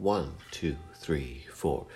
1, 2, 3, 4.